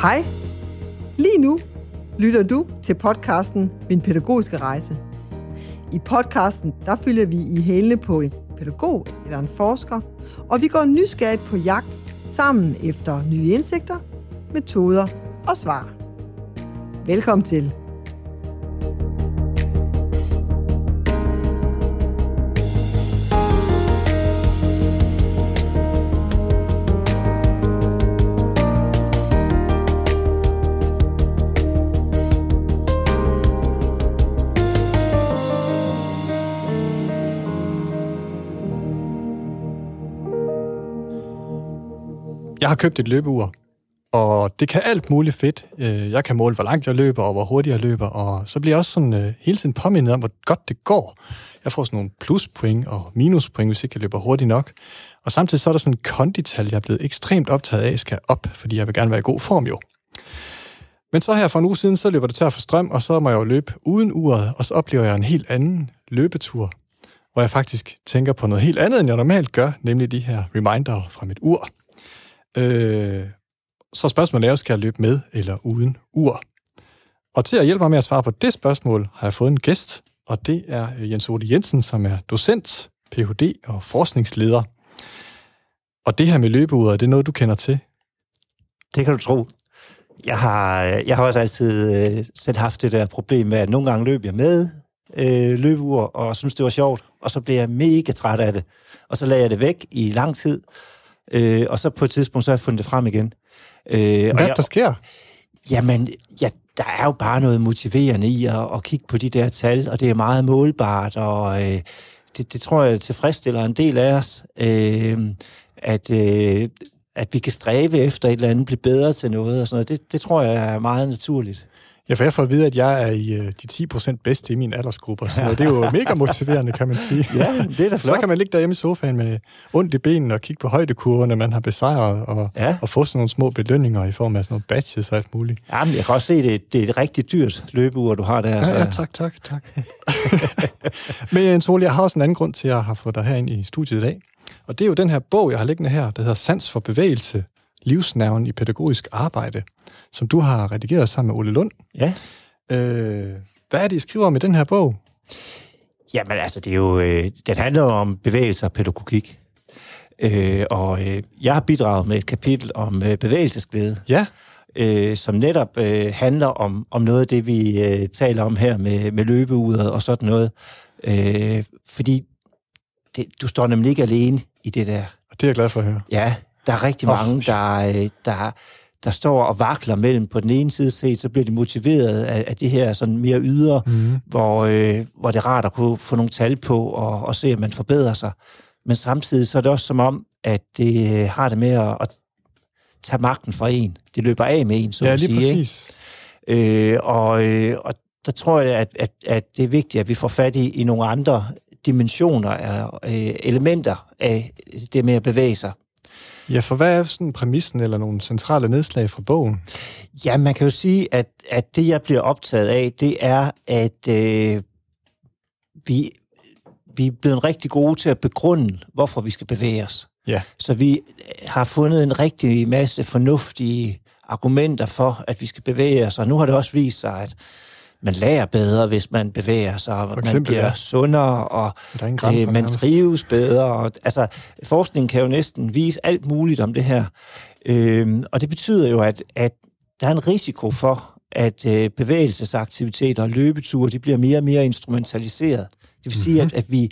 Hej. Lige nu lytter du til podcasten Min Pædagogiske Rejse. I podcasten der følger vi i hælene på en pædagog eller en forsker, og vi går nysgerrigt på jagt sammen efter nye indsigter, metoder og svar. Velkommen til. Jeg har købt et løbeur, og det kan alt muligt fedt. Jeg kan måle, hvor langt jeg løber, og hvor hurtigt jeg løber, og så bliver jeg også sådan hele tiden påmindet om, hvor godt det går. Jeg får sådan nogle pluspoint og minuspoint, hvis ikke jeg løber hurtigt nok. Og samtidig så er der sådan en kondital, jeg er blevet ekstremt optaget af, skal op, fordi jeg vil gerne være i god form jo. Men så her for en uge siden, så løber det tør for strøm, og så må jeg jo løbe uden uret, og så oplever jeg en helt anden løbetur, hvor jeg faktisk tænker på noget helt andet, end jeg normalt gør, nemlig de her reminder fra mit ur. Så spørgsmålet er, skal jeg løbe med eller uden ur? Og til at hjælpe mig med at svare på det spørgsmål, har jeg fået en gæst, og det er Jens Otto Jensen, som er docent, Ph.D. og forskningsleder. Og det her med løbeuret, det er noget, du kender til? Det kan du tro. Jeg har også altid selv haft det der problem med, at nogle gange løb jeg med løbeur, og synes, det var sjovt, og så blev jeg mega træt af det. Og så lagde jeg det væk i lang tid, og så på et tidspunkt, så har jeg fundet det frem igen. Hvad der sker? Jamen, ja, der er jo bare noget motiverende i at kigge på de der tal, og det er meget målbart, og det tror jeg tilfredsstiller en del af os, at vi kan stræbe efter et eller andet, blive bedre til noget og sådan noget. Det tror jeg er meget naturligt. Ja, for jeg får at vide, at jeg er i de 10% bedste i min aldersgruppe. Så det er jo mega motiverende, kan man sige. Ja, det er da flot. Så kan man ligge derhjemme i sofaen med ondt i benene og kigge på højdekurverne, man har besejret, og få sådan nogle små belønninger i form af sådan nogle badges og alt muligt. Jamen, jeg kan også se, det er et rigtig dyrt løbeur, du har der. Ja, tak. Men Jens Otto, jeg har også en anden grund til, at jeg har fået dig herind i studiet i dag. Og det er jo den her bog, jeg har liggende her, der hedder Sans for Bevægelse. Livsnerven i pædagogisk arbejde, som du har redigeret sammen med Ole Lund. Ja. Hvad er det, I skriver om i den her bog? Jamen altså, det er jo, den handler om bevægelse og pædagogik. Og jeg har bidraget med et kapitel om bevægelsesglæde, ja. Som netop handler om noget af det, vi taler om her med løbeuret og sådan noget. Fordi du står nemlig ikke alene i det der. Og det er jeg glad for at høre. Ja. Der er rigtig mange, der står og vakler mellem. På den ene side set, så bliver de motiveret af det her sådan mere ydre, hvor det er rart at kunne få nogle tal på og se, at man forbedrer sig. Men samtidig så er det også som om, at det har det med at tage magten fra en. Det løber af med en, så ja, at sige. Ja, lige præcis. Og der tror jeg, at det er vigtigt, at vi får fat i nogle andre dimensioner, elementer af det med at bevæge sig. Ja, for hvad er sådan præmissen eller nogle centrale nedslag fra bogen? Ja, man kan jo sige, at det, jeg bliver optaget af, det er, at vi er blevet rigtig gode til at begrunde, hvorfor vi skal bevæge os. Ja. Så vi har fundet en rigtig masse fornuftige argumenter for, at vi skal bevæge os, og nu har det også vist sig, at man lærer bedre, hvis man bevæger sig, og man bliver sundere, og man trives bedre. Og, altså, forskningen kan jo næsten vise alt muligt om det her. Og det betyder jo, at der er en risiko for, at bevægelsesaktiviteter og løbeture, de bliver mere og mere instrumentaliseret. Det vil sige, at vi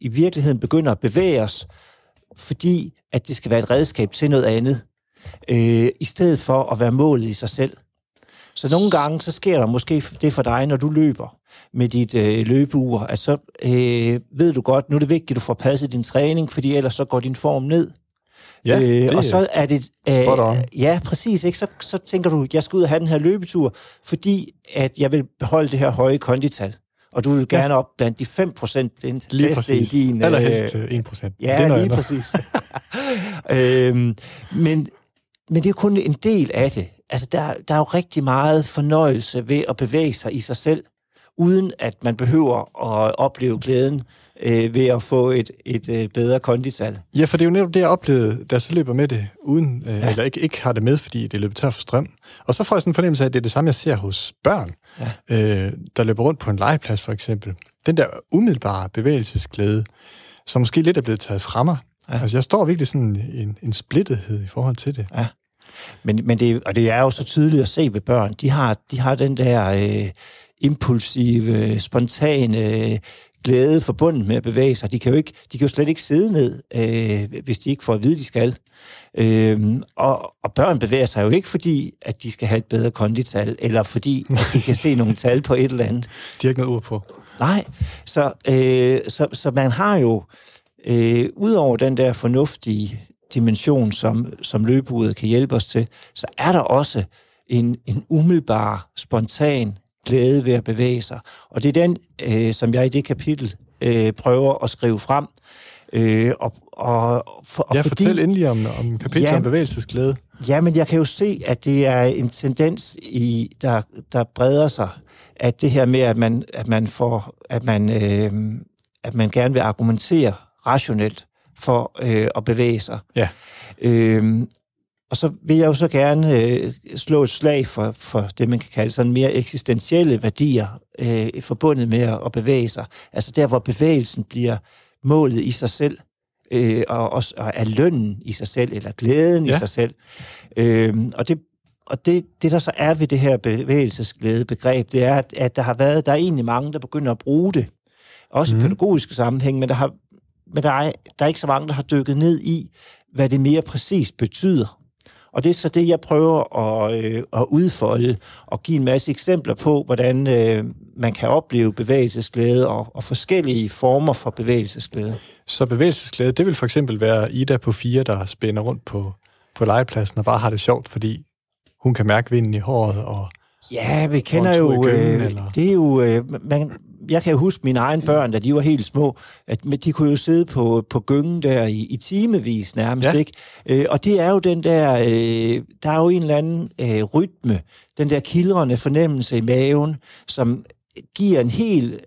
i virkeligheden begynder at bevæge os, fordi at det skal være et redskab til noget andet, i stedet for at være målet i sig selv. Så nogle gange, så sker der måske det for dig, når du løber med dit løbeur, at så ved du godt, nu er det vigtigt, at du får passet din træning, fordi ellers så går din form ned. Ja, det og så er det spot on. Ja, præcis. Ikke? Så tænker du, jeg skal ud og have den her løbetur, fordi at jeg vil beholde det her høje kondital. Og du vil gerne op blandt de 5% bedste i din... Eller helst 1%. Ja, det lige præcis. Men det er kun en del af det. Altså, der er jo rigtig meget fornøjelse ved at bevæge sig i sig selv, uden at man behøver at opleve glæden ved at få et bedre kondisvalg. Ja, for det er jo netop det, jeg oplevede, da jeg så løber med det uden, eller ikke har det med, fordi det løber tør for strøm. Og så får jeg sådan en fornemmelse af, at det er det samme, jeg ser hos børn, der løber rundt på en legeplads for eksempel. Den der umiddelbare bevægelsesglæde, som måske lidt er blevet taget fra mig. Ja. Altså, jeg står virkelig sådan en splittethed i forhold til det. Ja. Men det, og det er jo så tydeligt at se ved børn. De har den der impulsive, spontane glæde forbundet med at bevæge sig. De kan jo slet ikke sidde ned, hvis de ikke får at vide, de skal. Og børn bevæger sig jo ikke, fordi at de skal have et bedre kondital, eller fordi at de kan se nogle tal på et eller andet. De har ikke noget ord på. Nej, så man har jo, udover den der fornuftige dimension, som løbebudet kan hjælpe os til, så er der også en umiddelbar, spontan glæde ved at bevæge sig. Og det er den, som jeg i det kapitel prøver at skrive frem. Fortæl endelig om kapitlet om bevægelsesglæde. Ja, men jeg kan jo se, at det er en tendens, der breder sig, at det her med, at man gerne vil argumentere rationelt for at bevæge sig. Ja. Og så vil jeg jo så gerne slå et slag for det, man kan kalde sådan mere eksistentielle værdier forbundet med at bevæge sig. Altså der, hvor bevægelsen bliver målet i sig selv, og er lønnen i sig selv, eller glæden i sig selv. Og det, der så er ved det her bevægelsesglædebegreb, det er, at der er egentlig mange, der begynder at bruge det. Også i pædagogiske sammenhæng, men der er ikke så mange, der har dykket ned i, hvad det mere præcist betyder. Og det er så det, jeg prøver at udfolde og give en masse eksempler på, hvordan man kan opleve bevægelsesglæde og forskellige former for bevægelsesglæde. Så bevægelsesglæde, det vil for eksempel være Ida på 4, der spænder rundt på legepladsen og bare har det sjovt, fordi hun kan mærke vinden i håret og... Ja, vi kender jo... det er jo... Jeg kan jo huske mine egne børn, da de var helt små, at de kunne jo sidde på gyngen der i timevis nærmest, ikke? Og det er jo den der, der er jo en eller anden rytme, den der kildrende fornemmelse i maven, som giver en helt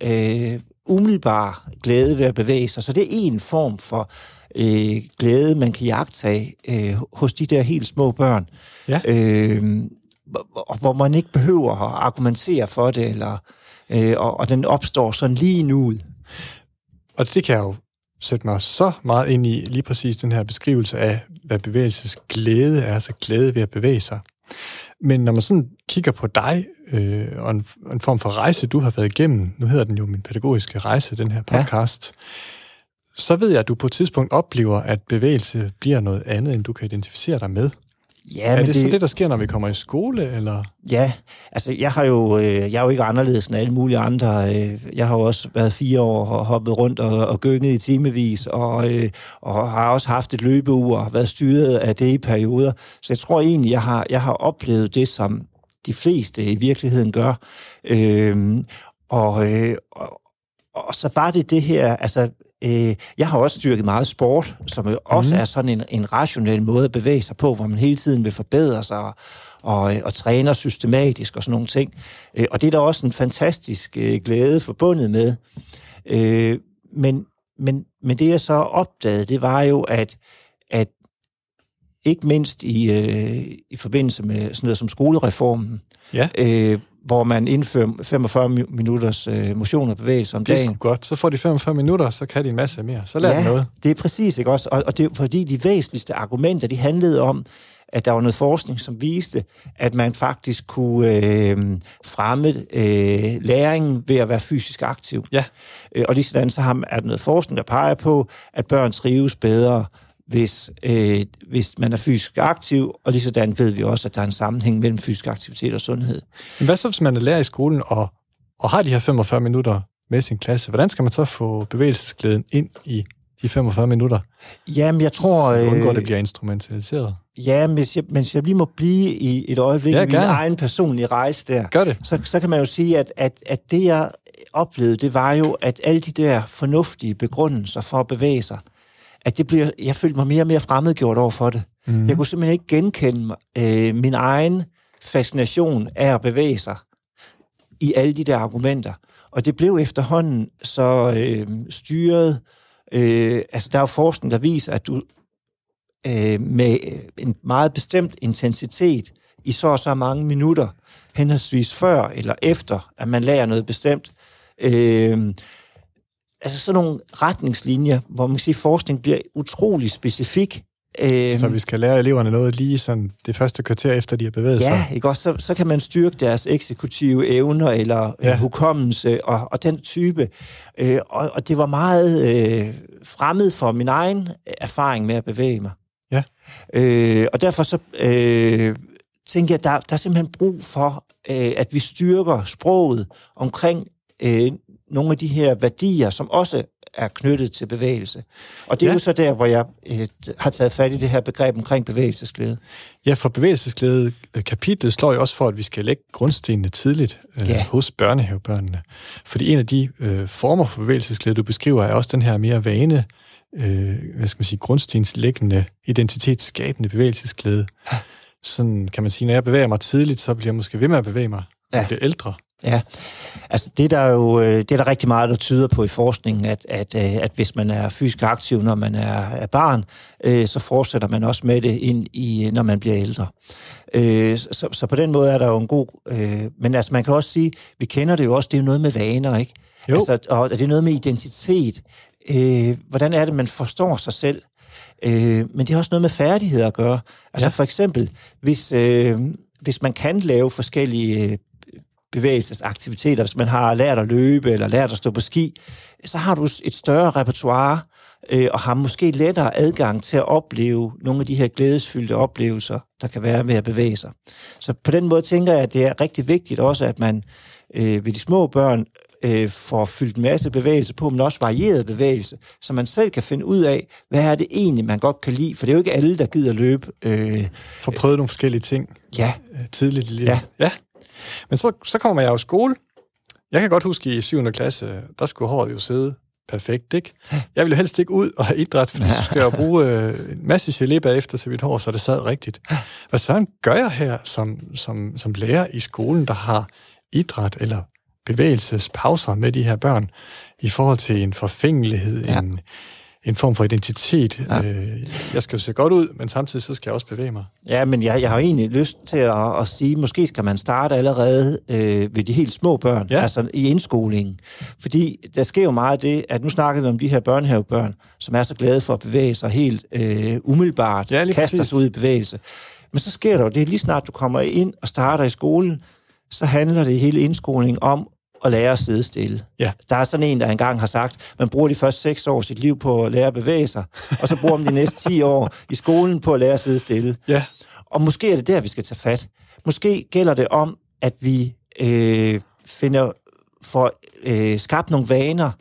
umiddelbar glæde ved at bevæge sig. Så det er en form for glæde, man kan iagttage hos de der helt små børn. Ja. Hvor man ikke behøver at argumentere for det, eller... Og den opstår sådan lige nu. Og det kan jeg jo sætte mig så meget ind i, lige præcis den her beskrivelse af, hvad bevægelsesglæde er, altså glæde ved at bevæge sig. Men når man sådan kigger på dig, og en form for rejse, du har været igennem, nu hedder den jo Min Pædagogiske Rejse, den her podcast, så ved jeg, at du på et tidspunkt oplever, at bevægelse bliver noget andet, end du kan identificere dig med. Ja, er det så det, der sker, når vi kommer i skole, eller? Ja, altså jeg er jo ikke anderledes end alle mulige andre. Jeg har jo også været 4 år og hoppet rundt og gynget i timevis, og har også haft et løbeur og været styret af det i perioder. Så jeg tror egentlig, jeg har oplevet det, som de fleste i virkeligheden gør. Og så var det her, altså... Jeg har også dyrket meget sport, som jo også er sådan en rationel måde at bevæge sig på, hvor man hele tiden vil forbedre sig og træner systematisk og sådan nogle ting. Og det er der også en fantastisk glæde forbundet med. Men det jeg så opdagede, det var jo, at ikke mindst i forbindelse med sådan noget som skolereformen, hvor man indfører 45 minutters motion og bevægelse om dagen. Det er sgu godt. Så får de 45 minutter, så kan de en masse mere. Så lærer de noget. Det er præcis, ikke også? Og det er fordi de væsentligste argumenter, de handlede om, at der var noget forskning, som viste, at man faktisk kunne fremme læringen ved at være fysisk aktiv. Ja. Og lige sådan, så er der noget forskning, der peger på, at børn trives bedre, hvis man er fysisk aktiv, og lige sådan ved vi også, at der er en sammenhæng mellem fysisk aktivitet og sundhed. Men hvad så, hvis man er lærer i skolen og har de her 45 minutter med sin klasse? Hvordan skal man så få bevægelsesglæden ind i de 45 minutter? Jamen, jeg tror... Så undgår det bliver instrumentaliseret. Ja, hvis jeg lige må blive i et øjeblik i min egen personlige rejse der, gør det. Så kan man jo sige, at det, jeg oplevede, det var jo, at alle de der fornuftige begrundelser for at bevæge sig, at det bliver, jeg følte mig mere og mere fremmedgjort over for det. Mm. Jeg kunne simpelthen ikke genkende min egen fascination af at bevæge sig i alle de der argumenter. Og det blev efterhånden så styret. Altså, der er jo forskning, der viser, at du med en meget bestemt intensitet i så og så mange minutter, henholdsvis før eller efter, at man lærer noget bestemt. Altså sådan nogle retningslinjer, hvor man kan sige, at forskning bliver utrolig specifik. Så vi skal lære eleverne noget lige sådan det første kvarter efter, de har bevæget sig? Ja, ikke også? Så kan man styrke deres eksekutive evner eller hukommelse og den type. Og det var meget fremmed for min egen erfaring med at bevæge mig. Ja. Og derfor så tænker jeg, der er simpelthen brug for, at vi styrker sproget omkring nogle af de her værdier, som også er knyttet til bevægelse. Og det er jo så der, hvor jeg har taget fat i det her begreb omkring bevægelsesglæde. Ja, for bevægelsesglæde-kapitlet slår jo også for, at vi skal lægge grundstenene tidligt hos børnehavebørnene. Fordi en af de former for bevægelsesglæde, du beskriver, er også den her mere vane, grundstenslæggende, identitetsskabende bevægelsesglæde. Sådan kan man sige, når jeg bevæger mig tidligt, så bliver jeg måske ved med at bevæge mig, når jeg bliver ældre. Ja, altså det er der rigtig meget, der tyder på i forskningen, at hvis man er fysisk aktiv, når man er barn, så fortsætter man også med det, når man bliver ældre. Så på den måde er der jo en god... Men altså, man kan også sige, vi kender det jo også, det er jo noget med vaner, ikke? Jo. Altså, og det er noget med identitet. Hvordan er det, man forstår sig selv? Men det har også noget med færdigheder at gøre. Altså for eksempel, hvis man kan lave forskellige bevægelsesaktiviteter, hvis man har lært at løbe eller lært at stå på ski, så har du et større repertoire og har måske lettere adgang til at opleve nogle af de her glædesfyldte oplevelser, der kan være ved at bevæge sig. Så på den måde tænker jeg, at det er rigtig vigtigt også, at man ved de små børn får fyldt en masse bevægelse på, men også varieret bevægelse, så man selv kan finde ud af, hvad er det egentlig, man godt kan lide, for det er jo ikke alle, der gider løbe. Får prøvet nogle forskellige ting tidligt i livet. Ja. Men så kommer jeg jo i skole. Jeg kan godt huske, i 7. klasse, der skulle håret jo sidde perfekt, ikke? Jeg ville jo helst ikke ud og have idræt, for så skulle jeg bruge en masse gelé bagefter til mit hår, så det sad rigtigt. Hvad sådan gør jeg her som lærer i skolen, der har idræt eller bevægelsespauser med de her børn, i forhold til en forfængelighed, en form for identitet. Ja. Jeg skal jo se godt ud, men samtidig så skal jeg også bevæge mig. Ja, men jeg har egentlig lyst til at sige, måske skal man starte allerede ved de helt små børn, altså i indskolingen. Fordi der sker jo meget af det, at nu snakkede vi om de her børnehavebørn, som er så glade for at bevæge sig helt umiddelbart, kaster sig ud i bevægelse. Men så sker der jo det, lige snart du kommer ind og starter i skolen, så handler det hele indskolingen om at lære at sidde stille. Ja. Der er sådan en, der engang har sagt, man bruger de første 6 år sit liv på at lære at bevæge sig, og så bruger man de næste 10 år i skolen på at lære at sidde stille. Ja. Og måske er det der, vi skal tage fat. Måske gælder det om, at vi får skabt nogle vaner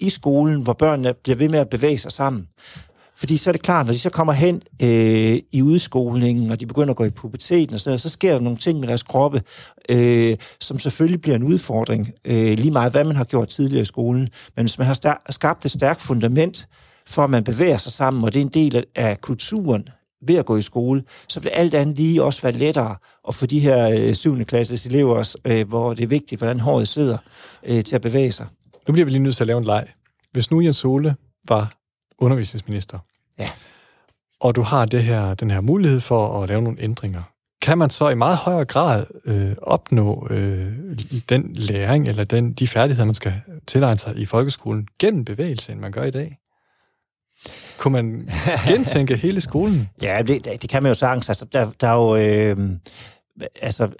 i skolen, hvor børnene bliver ved med at bevæge sig sammen. Fordi så er det klart, når de så kommer hen i udskolingen, og de begynder at gå i puberteten og sådan noget, så sker der nogle ting med deres kroppe, som selvfølgelig bliver en udfordring, lige meget hvad man har gjort tidligere i skolen. Men hvis man har skabt et stærkt fundament for, at man bevæger sig sammen, og det er en del af kulturen ved at gå i skole, så vil det alt andet lige også være lettere at få de her 7. klasses elever, hvor det er vigtigt, hvordan håret sidder, til at bevæge sig. Nu bliver vi lige nødt til at lave en leg. Hvis nu Jens Ole var undervisningsminister, og du har den her mulighed for at lave nogle ændringer, kan man så i meget højere grad opnå den læring eller de færdigheder, man skal tilegne sig i folkeskolen gennem bevægelse, end man gør i dag? Kunne man gentænke hele skolen? Ja, det kan man jo sagtens. Altså, der er jo...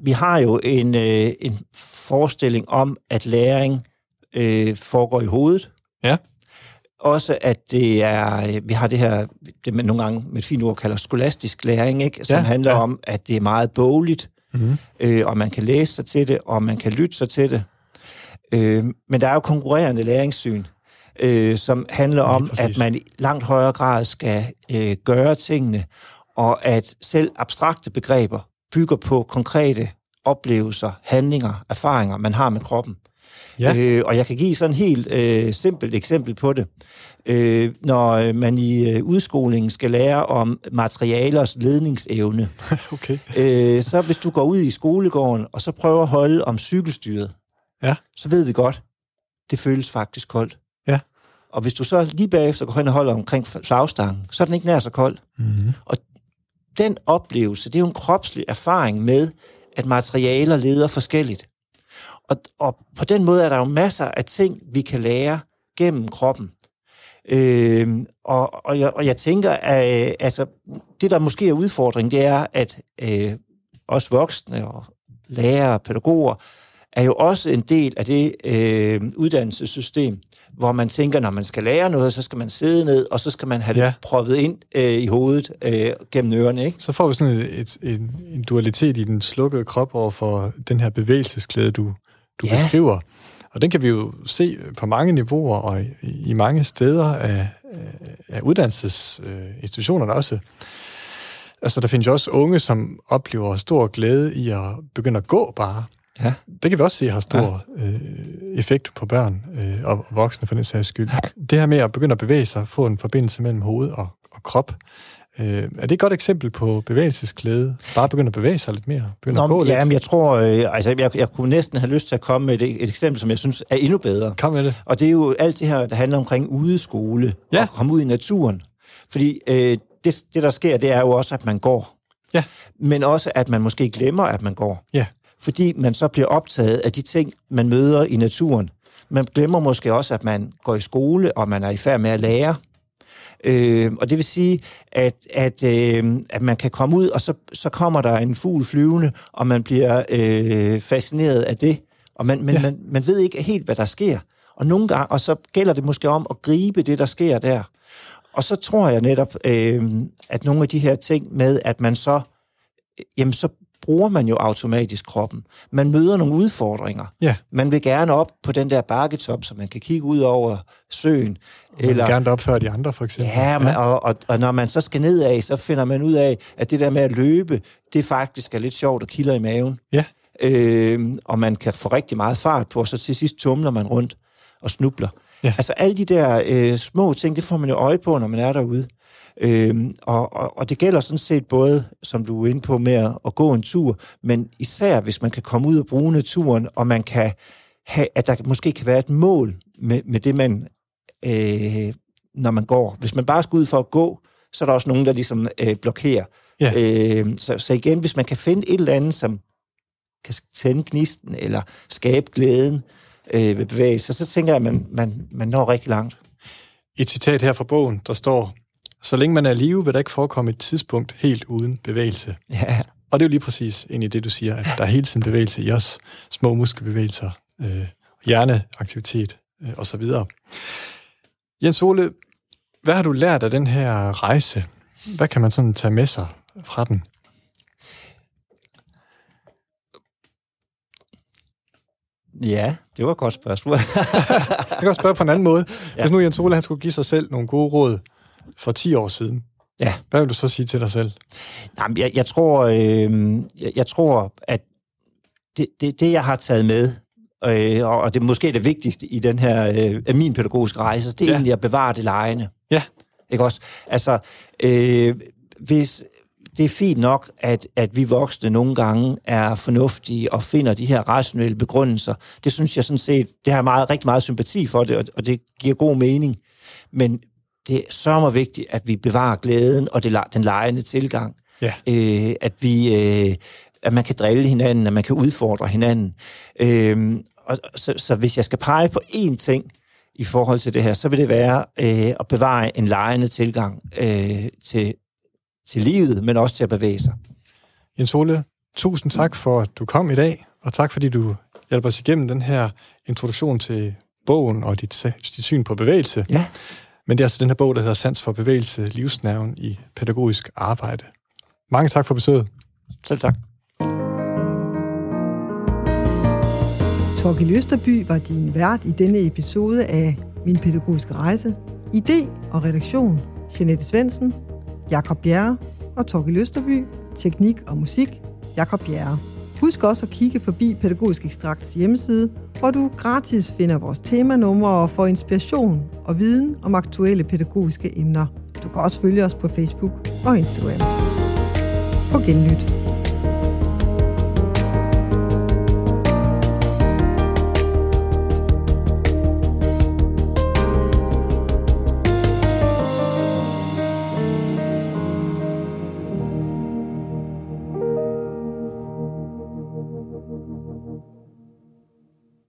vi har jo en forestilling om, at læring foregår i hovedet. Ja. Også at vi har det her, det man nogle gange med et fint ord kalder skolastisk læring, ikke? Som handler om, at det er meget bogligt, og man kan læse sig til det, og man kan lytte sig til det. Men der er jo konkurrerende læringssyn, som handler om, at man i langt højere grad skal gøre tingene, og at selv abstrakte begreber bygger på konkrete oplevelser, handlinger, erfaringer, man har med kroppen. Ja. Og jeg kan give sådan et helt simpelt eksempel på det. Når man i udskolingen skal lære om materialers ledningsevne, så hvis du går ud i skolegården og så prøver at holde om cykelstyret, ja. Så ved vi godt, det føles faktisk koldt. Ja. Og hvis du så lige bagefter går hen og holder omkring flagstangen, så er den ikke nær så kold. Mm-hmm. Og den oplevelse, det er jo en kropslig erfaring med, at materialer leder forskelligt. Og på den måde er der jo masser af ting, vi kan lære gennem kroppen. Jeg tænker, at altså, det, der måske er udfordringen, det er, at os voksne og lærere og pædagoger er jo også en del af det uddannelsessystem, hvor man tænker, når man skal lære noget, så skal man sidde ned, og så skal man have det proppet ind i hovedet gennem ørerne. Ikke? Så får vi sådan en dualitet i den slukkede krop over for den her bevægelsesglæde, du beskriver. Og den kan vi jo se på mange niveauer og i mange steder af uddannelsesinstitutionerne også. Altså, der findes jo også unge, som oplever stor glæde i at begynde at gå bare. Ja. Det kan vi også se har stor effekt på børn og voksne for den sags skyld. Det her med at begynde at bevæge sig, få en forbindelse mellem hoved og krop, er det et godt eksempel på bevægelsesglæde? Bare begynde at bevæge sig lidt mere? Begynde at gå lidt? Jamen, jeg tror, jeg kunne næsten have lyst til at komme med et eksempel, som jeg synes er endnu bedre. Kom med det. Og det er jo alt det her, der handler omkring udeskole og komme ud i naturen. Fordi det, der sker, det er jo også, at man går. Ja. Men også, at man måske glemmer, at man går. Ja. Fordi man så bliver optaget af de ting, man møder i naturen. Man glemmer måske også, at man går i skole, og man er i færd med at lære. Og det vil sige, at man kan komme ud, og så kommer der en fugl flyvende, og man bliver fascineret af det. Og man ved ikke helt, hvad der sker. Og nogle gange, og så gælder det måske om at gribe det, der sker der. Og så tror jeg netop, at nogle af de her ting med, at man så... Jamen, så bruger man jo automatisk kroppen. Man møder nogle udfordringer. Yeah. Man vil gerne op på den der bakketop, så man kan kigge ud over søen. Eller gerne opføre de andre, for eksempel. Ja, man, og når man så skal nedad, så finder man ud af, at det der med at løbe, det faktisk er lidt sjovt og kilder i maven. Yeah. Og man kan få rigtig meget fart på, og så til sidst tumler man rundt og snubler. Yeah. Altså alle de der små ting, det får man jo øje på, når man er derude. Og det gælder sådan set både, som du er inde på, med at gå en tur, men især hvis man kan komme ud og bruge naturen, og man kan have, at der måske kan være et mål med det, man når man går. Hvis man bare skal ud for at gå, så er der også nogen, der ligesom blokerer. Yeah. Så igen, hvis man kan finde et eller andet, som kan tænde gnisten eller skabe glæden ved bevægelse, så tænker jeg, at man når rigtig langt. Et citat her fra bogen, der står: "Så længe man er i live, vil der ikke forekomme et tidspunkt helt uden bevægelse." Ja. Og det er jo lige præcis ind i det, du siger, at der er hele tiden bevægelse i os. Små muskelbevægelser, hjerneaktivitet osv. Jens Ole, hvad har du lært af den her rejse? Hvad kan man sådan tage med sig fra den? Ja, det var et godt spørgsmål. Jeg kan også spørge på en anden måde. Hvis nu Jens Ole han skulle give sig selv nogle gode råd for 10 år siden. Ja. Hvad vil du så sige til dig selv? Jamen, jeg tror, at det jeg har taget med, og det er måske det vigtigste i den her min pædagogiske rejse, det er egentlig at bevare det legende. Ja. Ikke også? Altså, hvis det er fint nok, at vi voksne nogle gange er fornuftige og finder de her rationelle begrundelser. Det synes jeg sådan set, det har rigtig meget sympati for det, og det giver god mening. Men det er så vigtigt, at vi bevarer glæden og den legende tilgang. Ja. At man kan drille hinanden, at man kan udfordre hinanden. Så hvis jeg skal pege på én ting i forhold til det her, så vil det være at bevare en legende tilgang til livet, men også til at bevæge sig. Jens Ole, tusind tak for, at du kom i dag, og tak fordi du hjælper os igennem den her introduktion til bogen og dit syn på bevægelse. Ja. Men det er altså den her bog, der hedder Sans for Bevægelse, livsnerven i pædagogisk arbejde. Mange tak for besøget. Selv tak. Tor Gløsterby var din vært i denne episode af Min Pædagogiske Rejse. Idé og redaktion: Jannette Svensen, Jakob Bjerre og Tor Gløsterby. Teknik og musik: Jakob Bjerre. Husk også at kigge forbi Pædagogisk Ekstrakts hjemmeside, hvor du gratis finder vores temanumre og får inspiration og viden om aktuelle pædagogiske emner. Du kan også følge os på Facebook og Instagram. På genlyt.